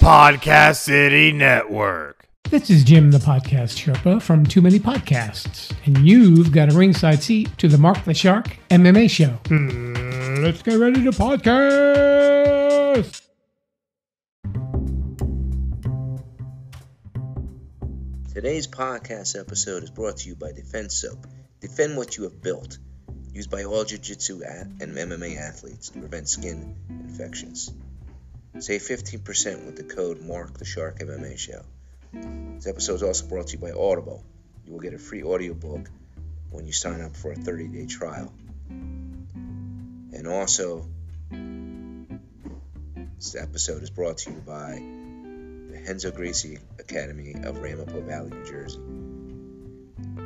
Podcast City Network. This is Jim the Podcast Sherpa from Too Many Podcasts, and you've got a ringside seat to the Mark the Shark MMA show. Let's get ready to podcast! Today's podcast episode is brought to you by Defense Soap. Defend what you have built. Used by all jiu-jitsu and MMA athletes to prevent skin infections. Save 15% with the code Mark the Shark MMA Show. This episode is also brought to you by Audible. You will get a free audiobook when you sign up for a 30-day trial. And also, this episode is brought to you by the Henzo Gracie Academy of Ramapo Valley, New Jersey.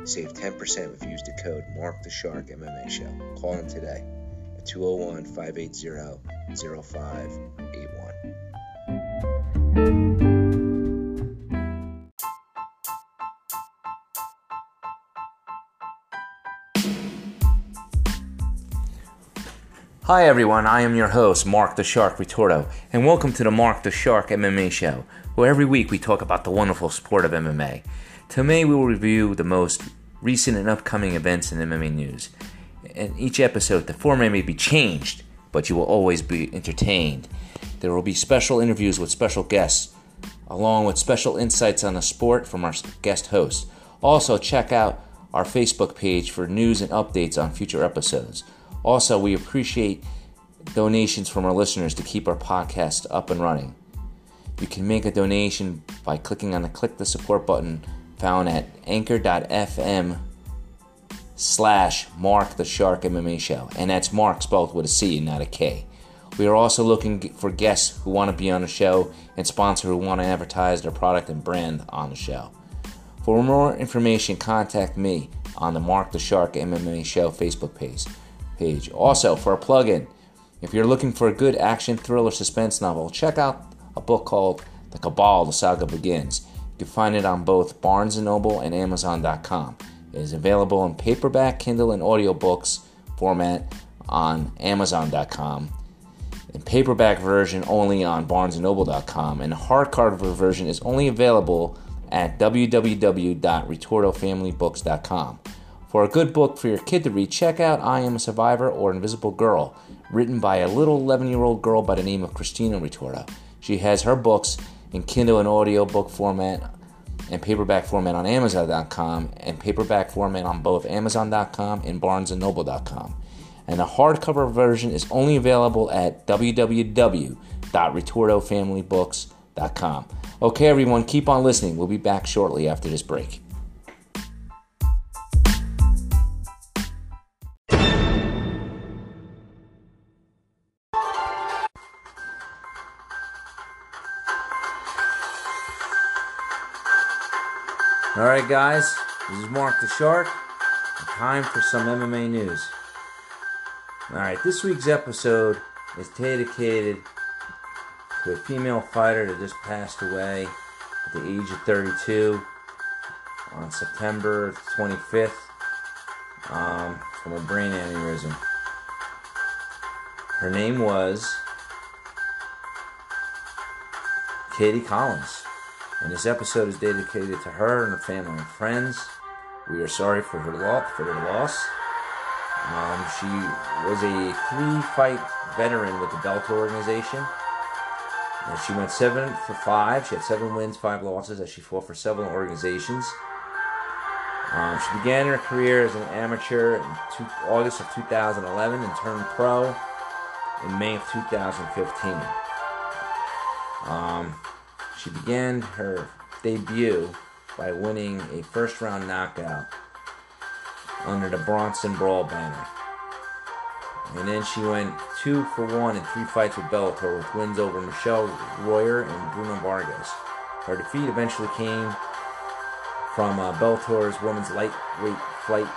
Save 10% if you use the code Mark the Shark MMA Show. Call them today at 201-580-0581. Hi everyone, I am your host, Mark the Shark Retorto, and welcome to the Mark the Shark MMA Show, where every week we talk about the wonderful sport of MMA. Today we will review the most recent and upcoming events in MMA news. In each episode, the format may be changed, but you will always be entertained. There will be special interviews with special guests, along with special insights on the sport from our guest hosts. Also, check out our Facebook page for news and updates on future episodes. Also, we appreciate donations from our listeners to keep our podcast up and running. You can make a donation by clicking on the Click the Support button found at anchor.fm/Mark the Shark MMA Show. And that's Mark spelled with a C and not a K. We are also looking for guests who want to be on the show and sponsors who want to advertise their product and brand on the show. For more information, contact me on the Mark the Shark MMA Show Facebook page. Also, for a plug-in, if you're looking for a good action, thriller, suspense novel, check out a book called The Cabal, The Saga Begins. You can find it on both Barnes & Noble and Amazon.com. It is available in paperback, Kindle, and audiobooks format on Amazon.com. The paperback version only on BarnesandNoble.com, and the hardcover version is only available at www.retortofamilybooks.com. For a good book for your kid to read, check out I Am a Survivor or Invisible Girl, written by a little 11-year-old girl by the name of Christina Retorto. She has her books in Kindle and audiobook format and paperback format on Amazon.com and paperback format on both Amazon.com and BarnesandNoble.com. And the hardcover version is only available at www.retortofamilybooks.com. Okay, everyone, keep on listening. We'll be back shortly after this break. All right, guys, this is Mark the Shark. Time for some MMA news. All right, this week's episode is dedicated to a female fighter that just passed away at the age of 32 on September 25th from a brain aneurysm. Her name was Katie Collins, and this episode is dedicated to her and her family and friends. We are sorry for her loss. She was a 3-fight veteran with the Bellator organization. And she went 7-5. She had 7 wins, 5 losses as she fought for several organizations. She began her career as an amateur in August of 2011 and turned pro in May of 2015. She began her debut by winning a first-round knockout under the Bronson Brawl banner. And then she went 2-1 in 3 fights with Bellator with wins over Michelle Royer and Bruno Vargas. Her defeat eventually came from Bellator's women's lightweight flight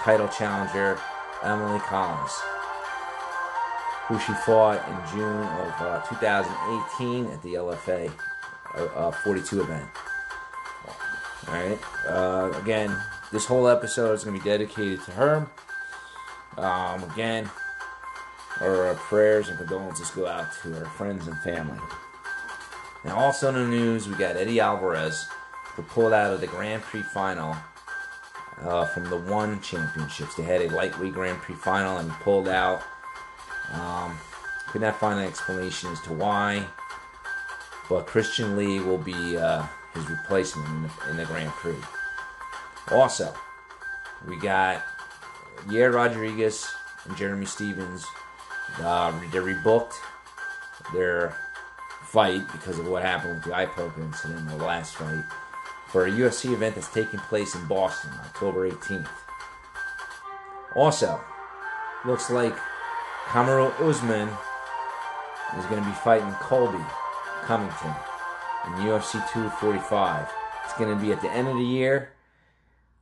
title challenger, Emily Collins, who she fought in June of 2018 at the LFA 42 event. All right, again, this whole episode is going to be dedicated to her. Again, our prayers and condolences go out to her friends and family. Now also in the news, we got Eddie Alvarez, who pulled out of the Grand Prix final from the ONE Championships. They had a lightweight Grand Prix final and he pulled out. Could not find an explanation as to why, but Christian Lee will be his replacement in the Grand Prix. Also, we got Yair Rodriguez and Jeremy Stevens. They rebooked their fight because of what happened with the eye poke incident in the last fight for a UFC event that's taking place in Boston, October 18th. Also, looks like Kamaru Usman is going to be fighting Colby Covington in UFC 245. It's going to be at the end of the year.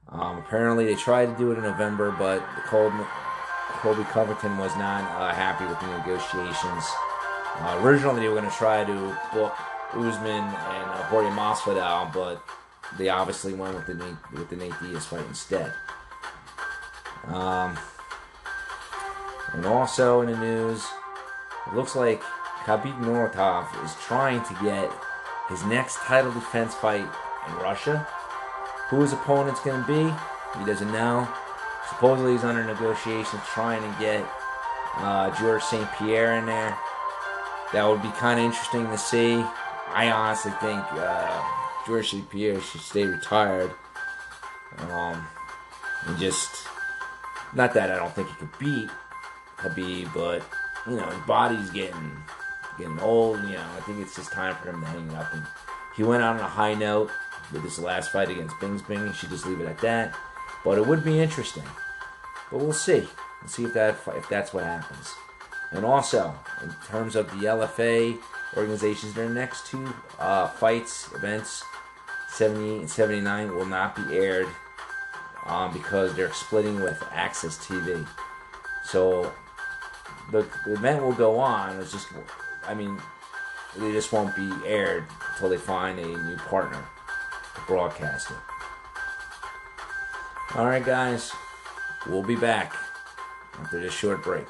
Apparently, they tried to do it in November, but Colby Covington was not happy with the negotiations. Originally, they were going to try to book Usman and Jorge Masvidal, but they obviously went with the Nate Diaz fight instead. And also in the news, it looks like Khabib Nurmagomedov is trying to get his next title defense fight in Russia. Who his opponent's going to be, he doesn't know. Supposedly he's under negotiations trying to get George St. Pierre in there. That would be kind of interesting to see. I honestly think George St. Pierre should stay retired. And just, not that I don't think he could beat Khabib, but, you know, his body's getting old. You know, I think it's just time for him to hang it up. And he went out on a high note with his last fight against Bisping. He should just leave it at that. But it would be interesting. But we'll see. We'll see if that's what happens. And also, in terms of the LFA organizations, their next two fights, events, 78 and 79, will not be aired because they're splitting with Access TV. So the event will go on. It's just, I mean, they just won't be aired until they find a new partner to broadcast it. All right, guys, we'll be back after this short break.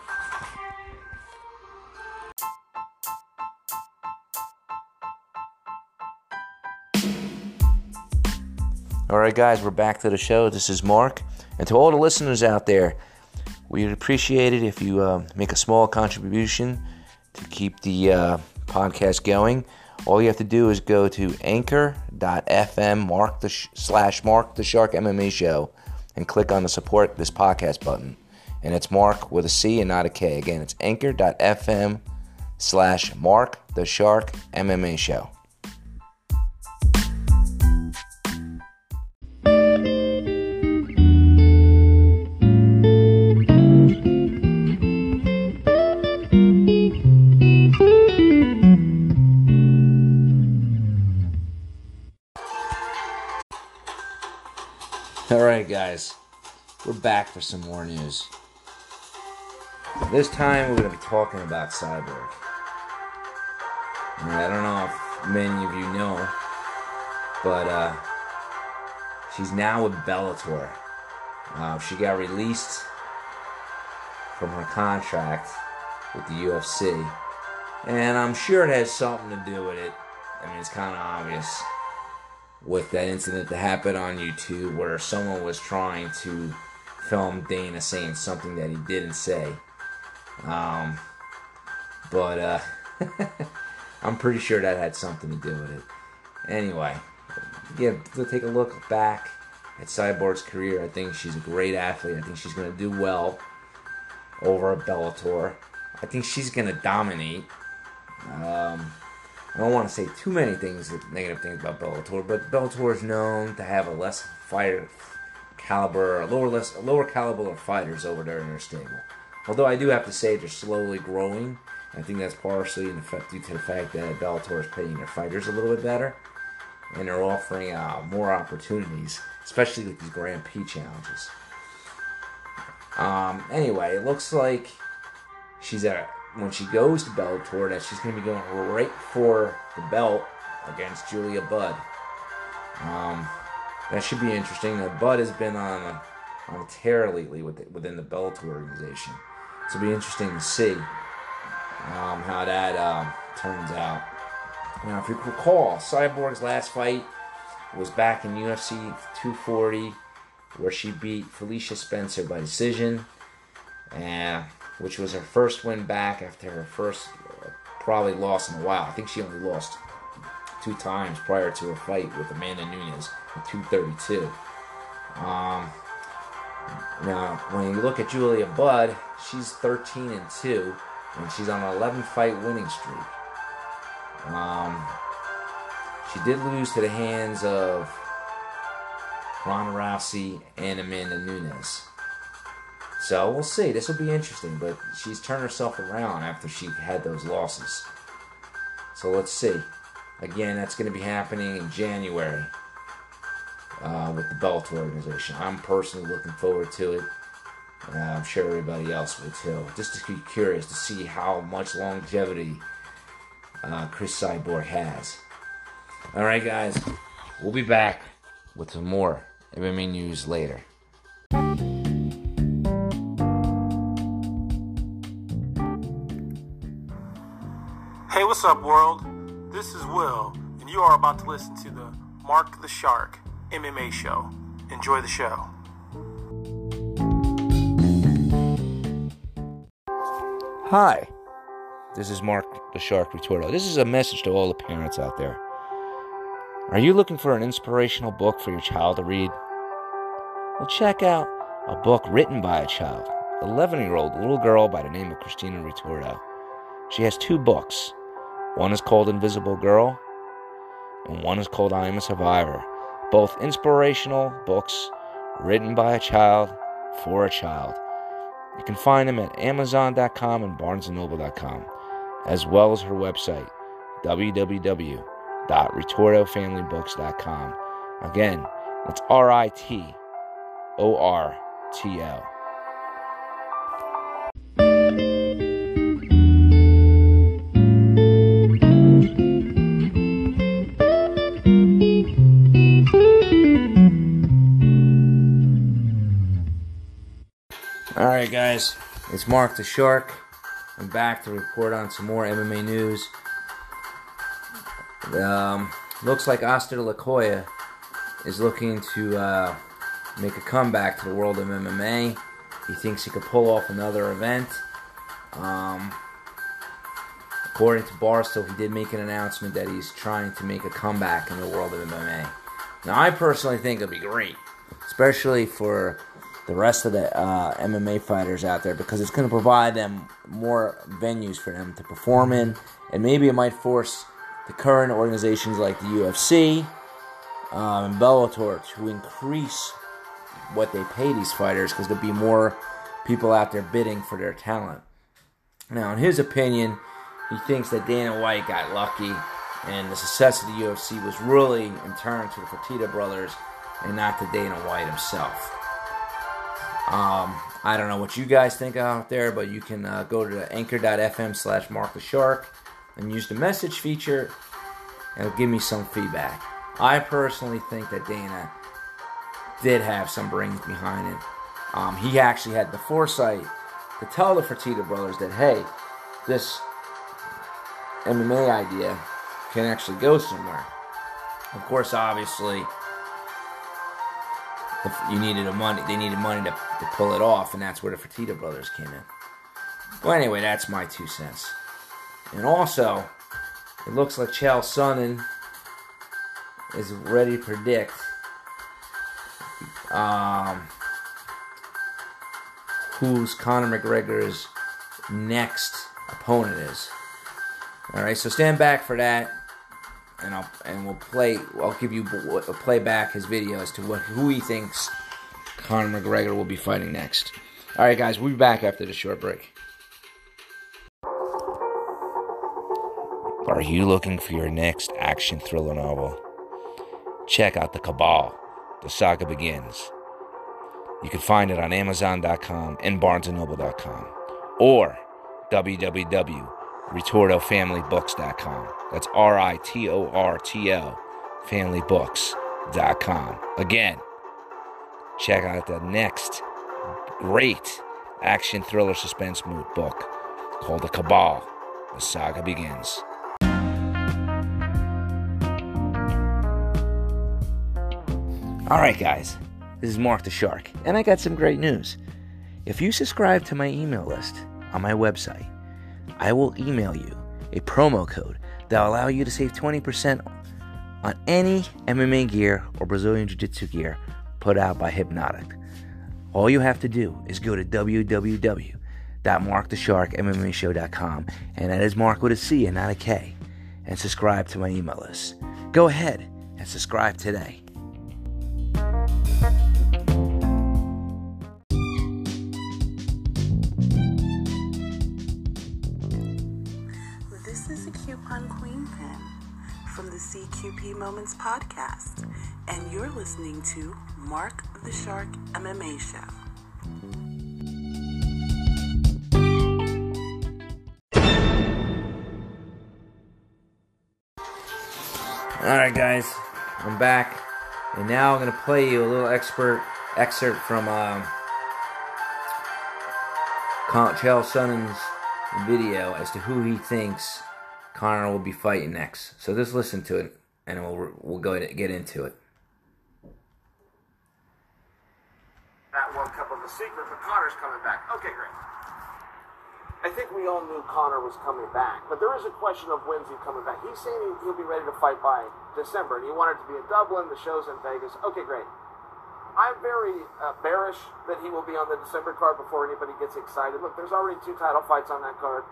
All right, guys, we're back to the show. This is Mark, and to all the listeners out there, we'd appreciate it if you make a small contribution to keep the podcast going. All you have to do is go to anchor.fm /Mark the Shark MMA Show and click on the support this podcast button. And it's Mark with a C and not a K. Again, it's anchor.fm /Mark the Shark MMA Show. Guys, we're back for some more news. This time we're going to be talking about Cyborg. And I don't know if many of you know, but she's now with Bellator. She got released from her contract with the UFC, and I'm sure it has something to do with it. I mean, it's kind of obvious, with that incident that happened on YouTube where someone was trying to film Dana saying something that he didn't say. But I'm pretty sure that had something to do with it. Anyway, yeah, we'll take a look back at Cyborg's career. I think she's a great athlete. I think she's going to do well over at Bellator. I think she's going to dominate. I don't want to say too many things, negative things about Bellator, but Bellator is known to have a less fighter caliber, a lower caliber of fighters over there in their stable. Although I do have to say they're slowly growing. I think that's partially in effect due to the fact that Bellator is paying their fighters a little bit better, and they're offering more opportunities, especially with these Grand Prix challenges. Anyway, it looks like she's at, when she goes to Bellator, that she's going to be going right for the belt against Julia Budd. That should be interesting. Now, Budd has been on a tear lately within the Bellator organization. So it'll be interesting to see how that turns out. Now, if you recall, Cyborg's last fight was back in UFC 240, where she beat Felicia Spencer by decision, which was her first win back after her first probably loss in a while. I think she only lost two times prior to her fight with Amanda Nunez in 232. Now, when you look at Julia Budd, she's 13-2, and she's on an 11-fight winning streak. She did lose to the hands of Ronda Rousey and Amanda Nunez. So we'll see. This will be interesting, but she's turned herself around after she had those losses. So let's see. Again, that's going to be happening in January. With the Bellator organization. I'm personally looking forward to it. And I'm sure everybody else will too. Just to be curious to see how much longevity Chris Cyborg has. Alright guys, we'll be back with some more MMA news later. Hey, what's up world? This is Will, and you are about to listen to the Mark the Shark MMA show. Enjoy the show. Hi, this is Mark the Shark Retorto. This is a message to all the parents out there. Are you looking for an inspirational book for your child to read? Well, check out a book written by a child, 11-year-old little girl by the name of Christina Retorto. She has two books. One is called Invisible Girl, and one is called I Am a Survivor. Both inspirational books written by a child for a child. You can find them at Amazon.com and BarnesandNoble.com, as well as her website, www.retortofamilybooks.com. Again, that's RITORTO. Alright guys, it's Mark the Shark. I'm back to report on some more MMA news. Looks like Oscar De La Hoya is looking to make a comeback to the world of MMA. He thinks he could pull off another event. According to Barstool, he did make an announcement that he's trying to make a comeback in the world of MMA. Now I personally think it'll be great, especially for the rest of the MMA fighters out there, because it's going to provide them more venues for them to perform in, and maybe it might force the current organizations like the UFC and Bellator to increase what they pay these fighters, because there'll be more people out there bidding for their talent. Now, in his opinion, he thinks that Dana White got lucky, and the success of the UFC was really in turn to the Fertitta brothers and not to Dana White himself. I don't know what you guys think out there, but you can go to anchor.fm/MarkTheShark and use the message feature, and it'll give me some feedback. I personally think that Dana did have some brains behind it. He actually had the foresight to tell the Fertitta brothers that, hey, this MMA idea can actually go somewhere. Of course, obviously, they needed money to pull it off, and that's where the Fertitta brothers came in. Well, anyway, that's my 2 cents. And also, it looks like Chael Sonnen is ready to predict who's Conor McGregor's next opponent is. All right, so stand back for that. I'll give you a playback his video as to who he thinks Conor McGregor will be fighting next. All right, guys, we'll be back after this short break. Are you looking for your next action thriller novel? Check out The Cabal, The Saga Begins. You can find it on Amazon.com and BarnesandNoble.com or www.retortofamilybooks.com. That's RITORTO familybooks.com. Again, check out the next great action thriller suspense mood book called The Cabal, The Saga Begins. Alright guys, this is Mark the Shark, and I got some great news. If you subscribe to my email list on my website, I will email you a promo code that will allow you to save 20% on any MMA gear or Brazilian Jiu-Jitsu gear put out by Hypnotic. All you have to do is go to www.markthesharkmmashow.com, and that is Mark with a C and not a K, and subscribe to my email list. Go ahead and subscribe today. This is a Coupon Queen Pen from the CQP Moments podcast, and you're listening to Mark the Shark MMA Show. Alright guys, I'm back, and now I'm going to play you a little excerpt from Chael Sonnen's video as to who he thinks Conor will be fighting next. So just listen to it, and we'll go to get into it. That one cup of the secret, but Conor's coming back. Okay, great. I think we all knew Conor was coming back, but there is a question of when's he coming back. He's saying he'll be ready to fight by December, and he wanted to be in Dublin, the show's in Vegas. Okay, great. I'm very bearish that he will be on the December card before anybody gets excited. Look, there's already two title fights on that card.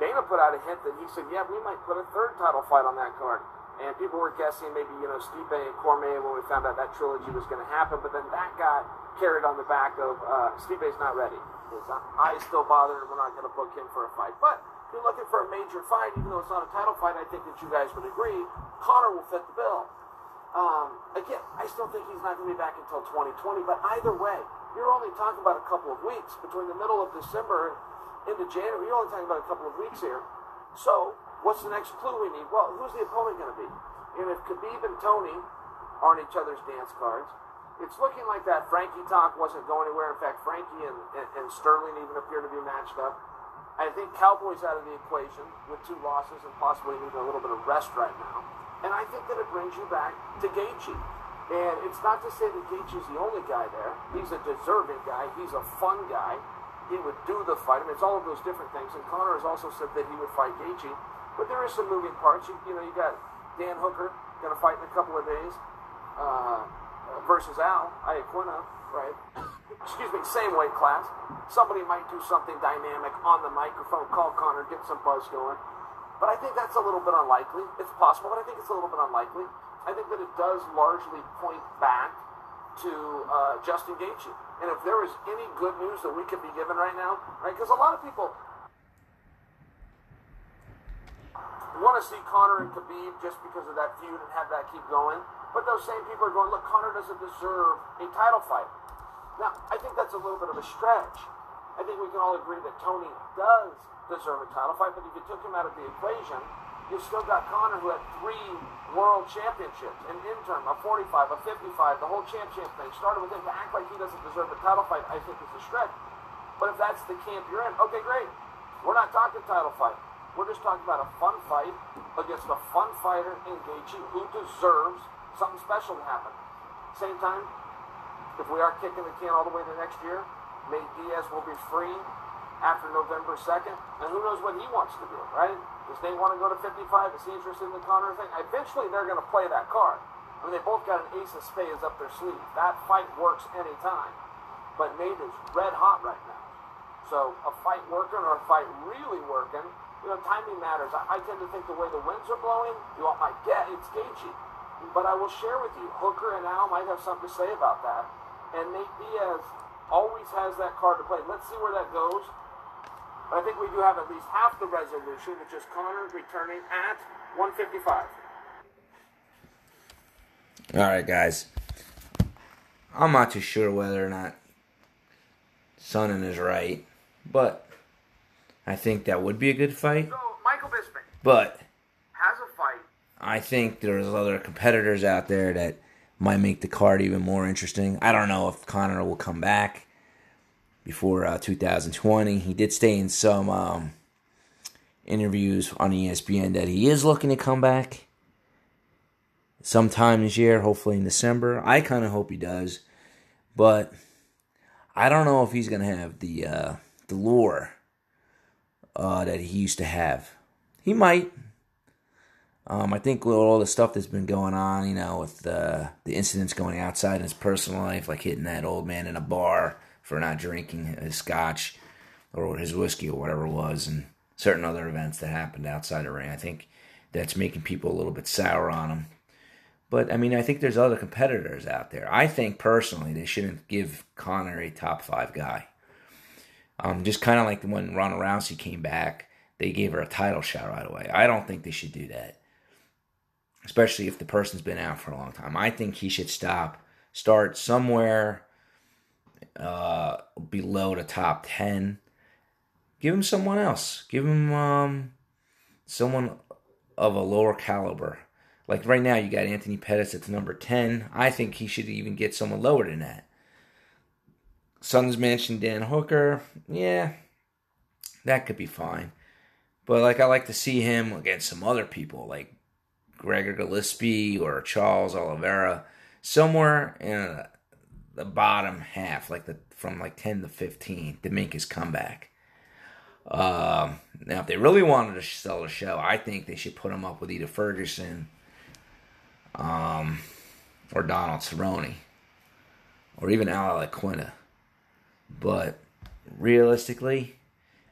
Dana put out a hint that he said, yeah, we might put a third title fight on that card. And people were guessing maybe, Stipe and Cormier when we found out that trilogy was going to happen, but then that got carried on the back of Stipe's not ready. His eye's still bothered. We're not going to book him for a fight. But if you're looking for a major fight, even though it's not a title fight, I think that you guys would agree, Conor will fit the bill. Again, I still think he's not going to be back until 2020, but either way, you're only talking about a couple of weeks. Between the middle of December and into January, you're only talking about a couple of weeks here. So, what's the next clue we need? Well, who's the opponent going to be? And if Khabib and Tony are on each other's dance cards, it's looking like that Frankie talk wasn't going anywhere. In fact, Frankie and Sterling even appear to be matched up. I think Cowboy's out of the equation with two losses and possibly even a little bit of rest right now. And I think that it brings you back to Gaethje. And it's not to say that Gaethje's the only guy there. He's a deserving guy. He's a fun guy. He would do the fight. I mean, it's all of those different things. And Conor has also said that he would fight Gaethje. But there is some moving parts. You got Dan Hooker going to fight in a couple of days. Versus Al Iaquinta, right? Excuse me, same weight class. Somebody might do something dynamic on the microphone, call Conor, get some buzz going. But I think that's a little bit unlikely. It's possible, but I think it's a little bit unlikely. I think that it does largely point back to Justin Gaethje. And if there is any good news that we can be given right now, right? Because a lot of people want to see Conor and Khabib just because of that feud and have that keep going. But those same people are going, look, Conor doesn't deserve a title fight. Now, I think that's a little bit of a stretch. I think we can all agree that Tony does deserve a title fight, but if you took him out of the equation, you've still got Conor, who had 3 world championships, an interim, a 45, a 55, the whole championship thing. Started with him to act like he doesn't deserve a title fight, I think is a stretch. But if that's the camp you're in, okay, great. We're not talking title fight. We're just talking about a fun fight against a fun fighter in Gaethje who deserves something special to happen. Same time, if we are kicking the can all the way to next year, Nate Diaz will be free after November 2nd, and who knows what he wants to do, right? Does Nate want to go to 55? Is he interested in the Conor thing? Eventually, they're going to play that card. I mean, they both got an ace of spades up their sleeve. That fight works any time, but Nate is red hot right now. So a fight working or a fight really working, timing matters. I tend to think the way the winds are blowing, you all might get it's Gaethje. But I will share with you, Hooker and Al might have something to say about that. And Nate Diaz always has that card to play. Let's see where that goes. But I think we do have at least half the resolution, which is Conor returning at 155. All right, guys. I'm not too sure whether or not Sonnen is right, but I think that would be a good fight. So, Michael Bisping. But I think there's other competitors out there that might make the card even more interesting. I don't know if Conor will come back before 2020. He did stay in some interviews on ESPN that he is looking to come back. sometime this year, hopefully in December. I kind of hope he does, but I don't know if he's going to have the lure that he used to have. He might. I think with all the stuff that's been going on, you know, with the incidents going outside in his personal life, like hitting that old man in a bar for not drinking his scotch or his whiskey or whatever it was, and certain other events that happened outside the ring, I think that's making people a little bit sour on him. But, I mean, I think there's other competitors out there. I think, personally, they shouldn't give Conor a top-5 guy. Just kind of like when Ronda Rousey came back, they gave her a title shot right away. I don't think they should do that, especially if the person's been out for a long time. I think he should start somewhere below the top 10. Give him someone else. Give him someone of a lower caliber. Like right now, you got Anthony Pettis at number 10. I think he should even get someone lower than that. Sons mentioned Dan Hooker. Yeah, that could be fine. But like, I like to see him against some other people, like Gregor Gillespie or Charles Oliveira, somewhere in the bottom half, like from like 10 to 15, to make his comeback. Now, if they really wanted to sell the show, I think they should put him up with either Ferguson or Donald Cerrone or even Al Iaquinta. But realistically,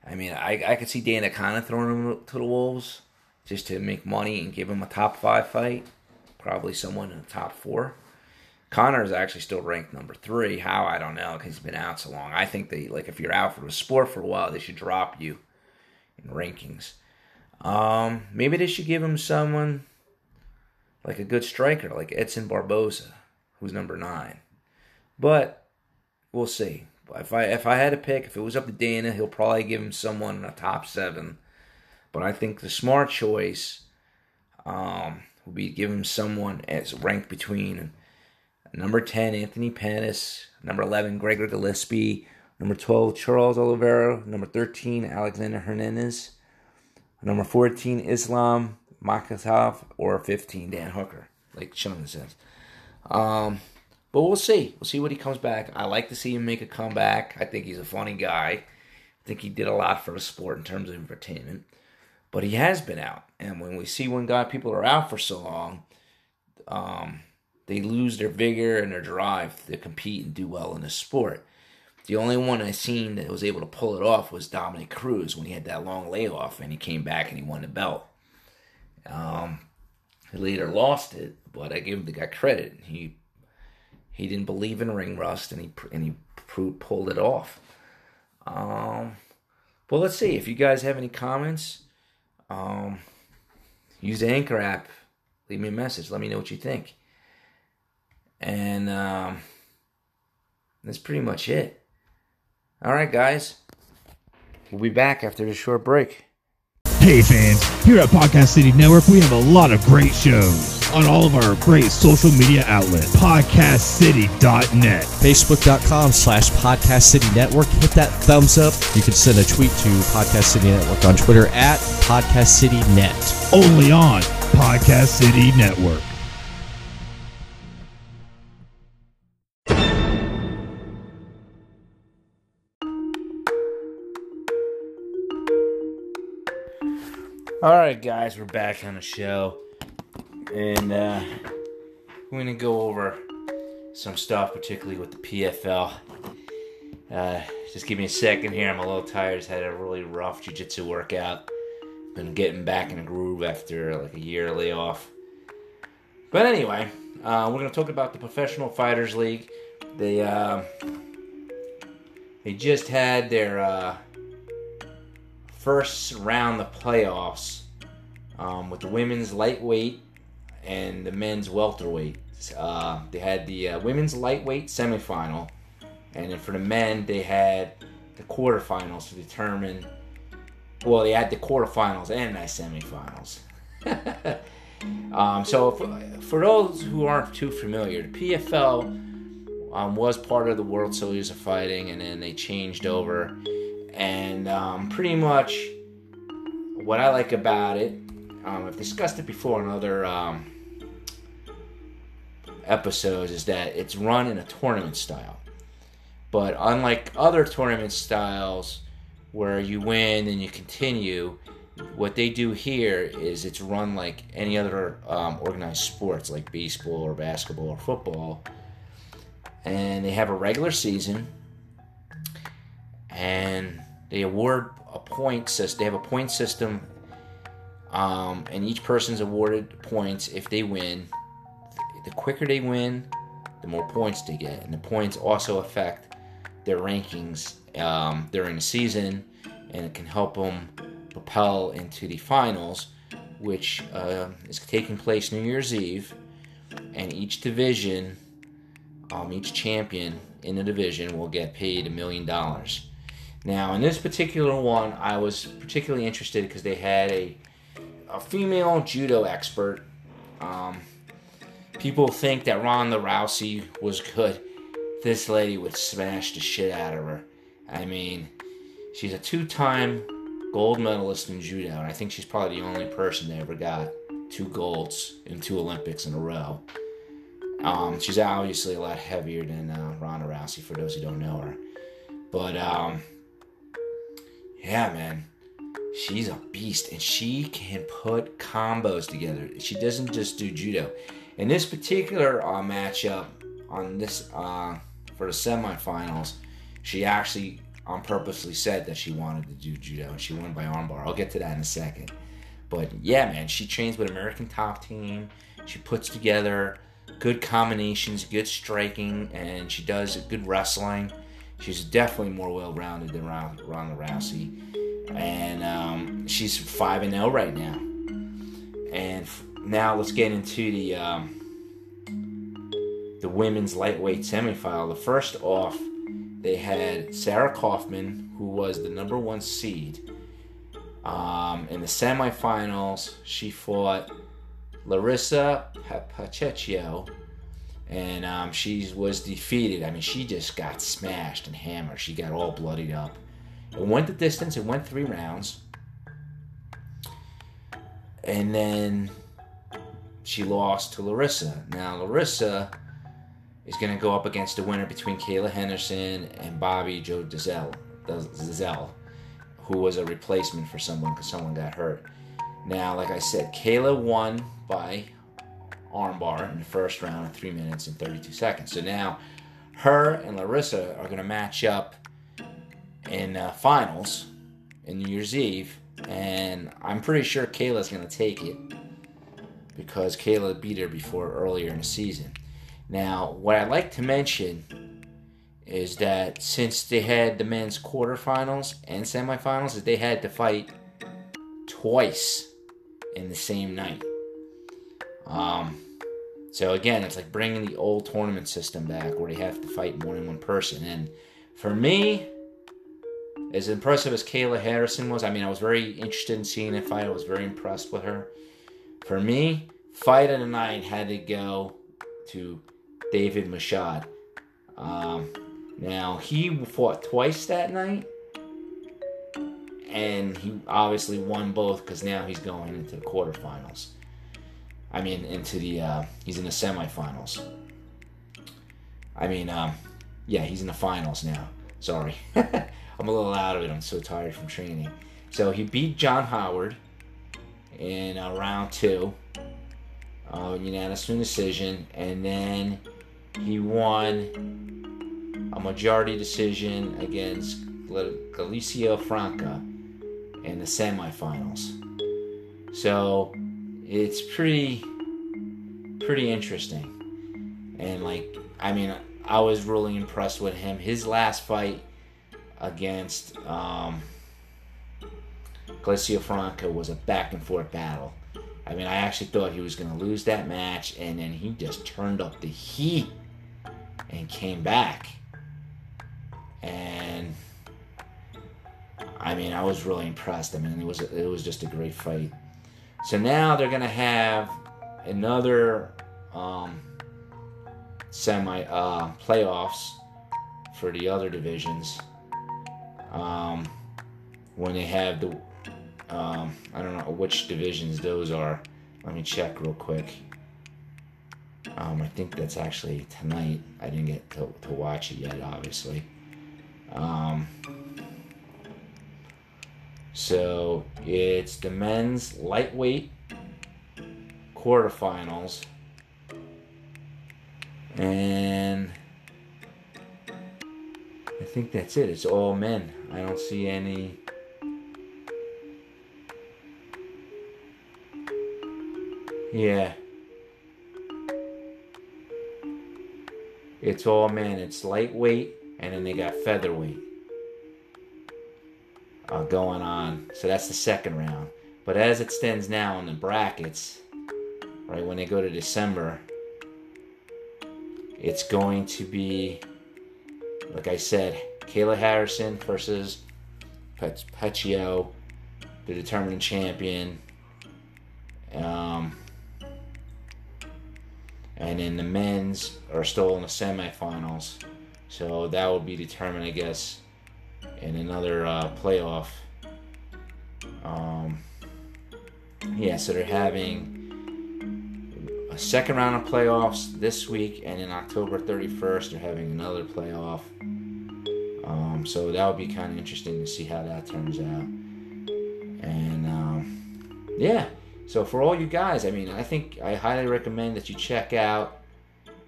I mean, I could see Dana White throwing him to the wolves just to make money and give him a top 5 fight, probably someone in the top 4. Conor is actually still ranked number 3. How, I don't know, because he's been out so long. I think they, like, if you're out for the sport for a while, they should drop you in rankings. Maybe they should give him someone like a good striker, like Edson Barboza, who's number 9. But we'll see. If I had to pick, if it was up to Dana, he'll probably give him someone in the top 7. But I think the smart choice would be to give him someone as ranked between number 10, Anthony Pettis, number 11, Gregor Gillespie, number 12, Charles Oliveira, number 13, Alexander Hernandez, number 14, Islam Makhachev, or 15, Dan Hooker, like Sean says. But we'll see. We'll see what he comes back. I like to see him make a comeback. I think he's a funny guy. I think he did a lot for the sport in terms of entertainment. But he has been out. And when we see one guy, people are out for so long, they lose their vigor and their drive to compete and do well in the sport. The only one I seen that was able to pull it off was Dominic Cruz when he had that long layoff and he came back and he won the belt. He later lost it, but I give the guy credit. He didn't believe in ring rust and he pulled it off. Well, let's see. If you guys have any comments, use the Anchor app. Leave me a message. Let me know what you think. And that's pretty much it. All right, guys. We'll be back after this short break. Hey, fans. Here at Podcast City Network, we have a lot of great shows on all of our great social media outlets. PodcastCity.net. Facebook.com/PodcastCityNetwork. Hit that thumbs up. You can send a tweet to Podcast City Network on Twitter at PodcastCityNet. Only on Podcast City Network. All right, guys, we're back on the show. And we're going to go over some stuff, particularly with the PFL. Just give me a second here. I'm a little tired. Just had a really rough jiu-jitsu workout. Been getting back in a groove after like a year layoff. But anyway, we're going to talk about the Professional Fighters League. They just had their first round of playoffs with the women's lightweight and the men's welterweight. They had the women's lightweight semifinal, and then for the men, they had the quarterfinals to determine. Well, they had the quarterfinals and the semifinals. So for those who aren't too familiar, the PFL was part of the World Series of Fighting, and then they changed over. And pretty much what I like about it, I've discussed it before in other episodes is that it's run in a tournament style. But unlike other tournament styles where you win and you continue, what they do here is it's run like any other organized sports, like baseball or basketball or football. And they have a regular season, and they award a point system. They have a point system, and each person's awarded points if they win. The quicker they win, the more points they get, and the points also affect their rankings during the season, and it can help them propel into the finals, which is taking place New Year's Eve. And each division, each champion in the division will get paid $1 million. Now, in this particular one, I was particularly interested because they had a female judo expert. People think that Ronda Rousey was good. This lady would smash the shit out of her. I mean, she's a two-time gold medalist in judo, and I think she's probably the only person that ever got 2 golds in 2 Olympics in a row. She's obviously a lot heavier than Ronda Rousey, for those who don't know her. But, yeah, man, she's a beast, and she can put combos together. She doesn't just do judo. In this particular matchup, on this for the semifinals, she actually purposely said that she wanted to do judo, and she won by armbar. I'll get to that in a second. But yeah, man, she trains with American Top Team. She puts together good combinations, good striking, and she does good wrestling. She's definitely more well-rounded than Ronda Rousey, and she's 5-0 right now. And now let's get into the women's lightweight semifinal. The first off, they had Sarah Kaufman, who was the number 1 seed. In the semifinals, she fought Larissa Pacheco, and she was defeated. I mean, she just got smashed and hammered. She got all bloodied up. It went the distance. It went 3 rounds. And then she lost to Larissa. Now, Larissa is going to go up against the winner between Kayla Harrison and Bobby Joe Dazelle, who was a replacement for someone because someone got hurt. Now, like I said, Kayla won by armbar in the first round in 3 minutes and 32 seconds. So now her and Larissa are going to match up in finals in New Year's Eve, and I'm pretty sure Kayla's going to take it because Kayla beat her before earlier in the season. Now, what I'd like to mention is that since they had the men's quarterfinals and semifinals, that they had to fight twice in the same night. So again, it's like bringing the old tournament system back where they have to fight more than one person. And for me, as impressive as Kayla Harrison was, I mean, I was very interested in seeing that fight. I was very impressed with her. For me, fight of the night had to go to David Machad. Now, he fought twice that night, and he obviously won both because now he's going into the quarterfinals. I mean, he's in the semifinals. I mean, yeah, he's in the finals now. Sorry. I'm a little out of it. I'm so tired from training. So he beat John Howard in round 2. Unanimous decision. And then he won a majority decision against Galicia Franca in the semifinals. So it's pretty interesting. And, like, I mean, I was really impressed with him. His last fight against Galicia Franca was a back-and-forth battle. I mean, I actually thought he was going to lose that match, and then he just turned up the heat and came back. And, I mean, I was really impressed. I mean, it was just a great fight. So now they're going to have another playoffs for the other divisions. When they have the, I don't know which divisions those are. Let me check real quick. I think that's actually tonight. I didn't get to watch it yet, obviously. So it's the men's lightweight quarterfinals, and I think that's it. It's all men. I don't see any. Yeah. It's all men. It's lightweight, and then they got featherweight going on. So that's the second round. But as it stands now in the brackets, right, when they go to December, it's going to be, like I said, Kayla Harrison versus Pacheco, the determining champion. And then the men's are still in the semifinals, so that will be determined, I guess, in another playoff. Yeah, so they're having a second round of playoffs this week, and then October 31st, they're having another playoff. So that would be kind of interesting to see how that turns out. And yeah. So for all you guys, I mean, I think I highly recommend that you check out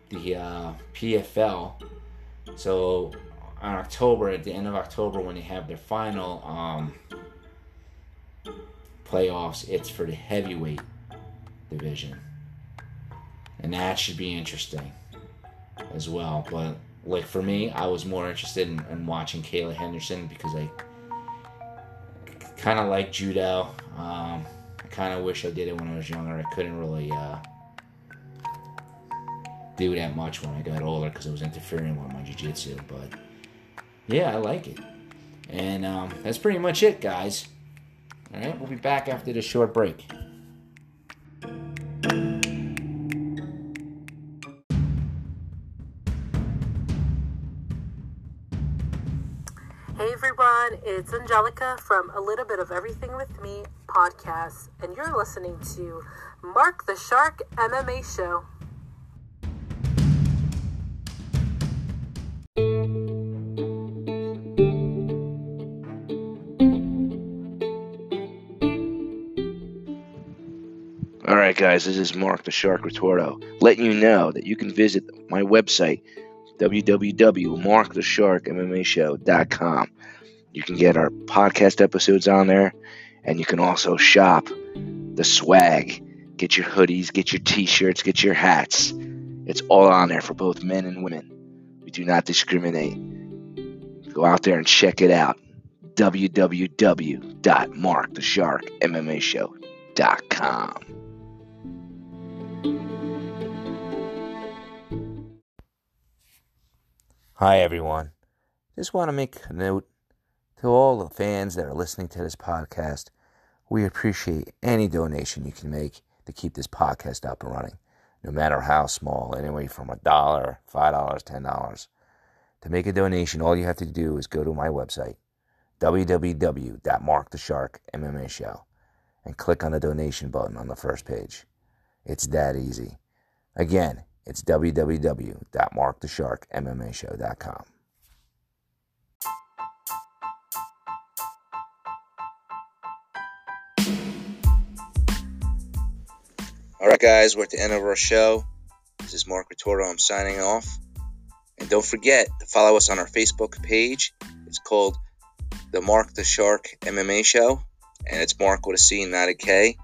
the PFL. So on October, at the end of October, when they have their final playoffs, it's for the heavyweight division. And that should be interesting as well. But like for me, I was more interested in watching Kayla Henderson because I kind of like judo. Kind of wish I did it when I was younger. I couldn't really do that much when I got older because it was interfering with my jiu-jitsu, but yeah, I like it. And that's pretty much it, guys. All right, we'll be back after this short break. It's Angelica from A Little Bit of Everything With Me podcast, and you're listening to Mark the Shark MMA Show. All right, guys, this is Mark the Shark Retorto, letting you know that you can visit my website, www.markthesharkmmashow.com. You can get our podcast episodes on there, and you can also shop the swag. Get your hoodies, get your t-shirts, get your hats. It's all on there for both men and women. We do not discriminate. Go out there and check it out. www.markthesharkmmashow.com. Hi, everyone. Just want to make a note. To all the fans that are listening to this podcast, we appreciate any donation you can make to keep this podcast up and running, no matter how small, anyway from $1, $5, $10. To make a donation, all you have to do is go to my website, www.markthesharkmmashow, and click on the donation button on the first page. It's that easy. Again, it's www.markthesharkmmashow.com. All right, guys, we're at the end of our show. This is Mark Retorto. I'm signing off. And don't forget to follow us on our Facebook page. It's called The Mark the Shark MMA Show, and it's Mark with a C, not a K.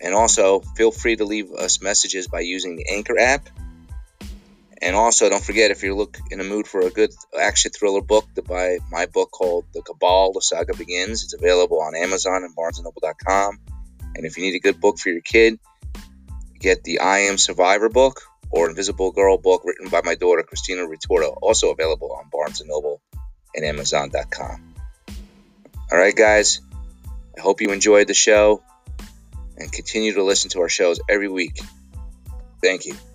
And also, feel free to leave us messages by using the Anchor app. And also, don't forget, if you're in the mood for a good action thriller book, to buy my book called The Cabal, The Saga Begins. It's available on Amazon and BarnesandNoble.com. And if you need a good book for your kid, get the I Am Survivor book or Invisible Girl book written by my daughter, Christina Retorto, also available on Barnes & Noble and Amazon.com. All right, guys, I hope you enjoyed the show and continue to listen to our shows every week. Thank you.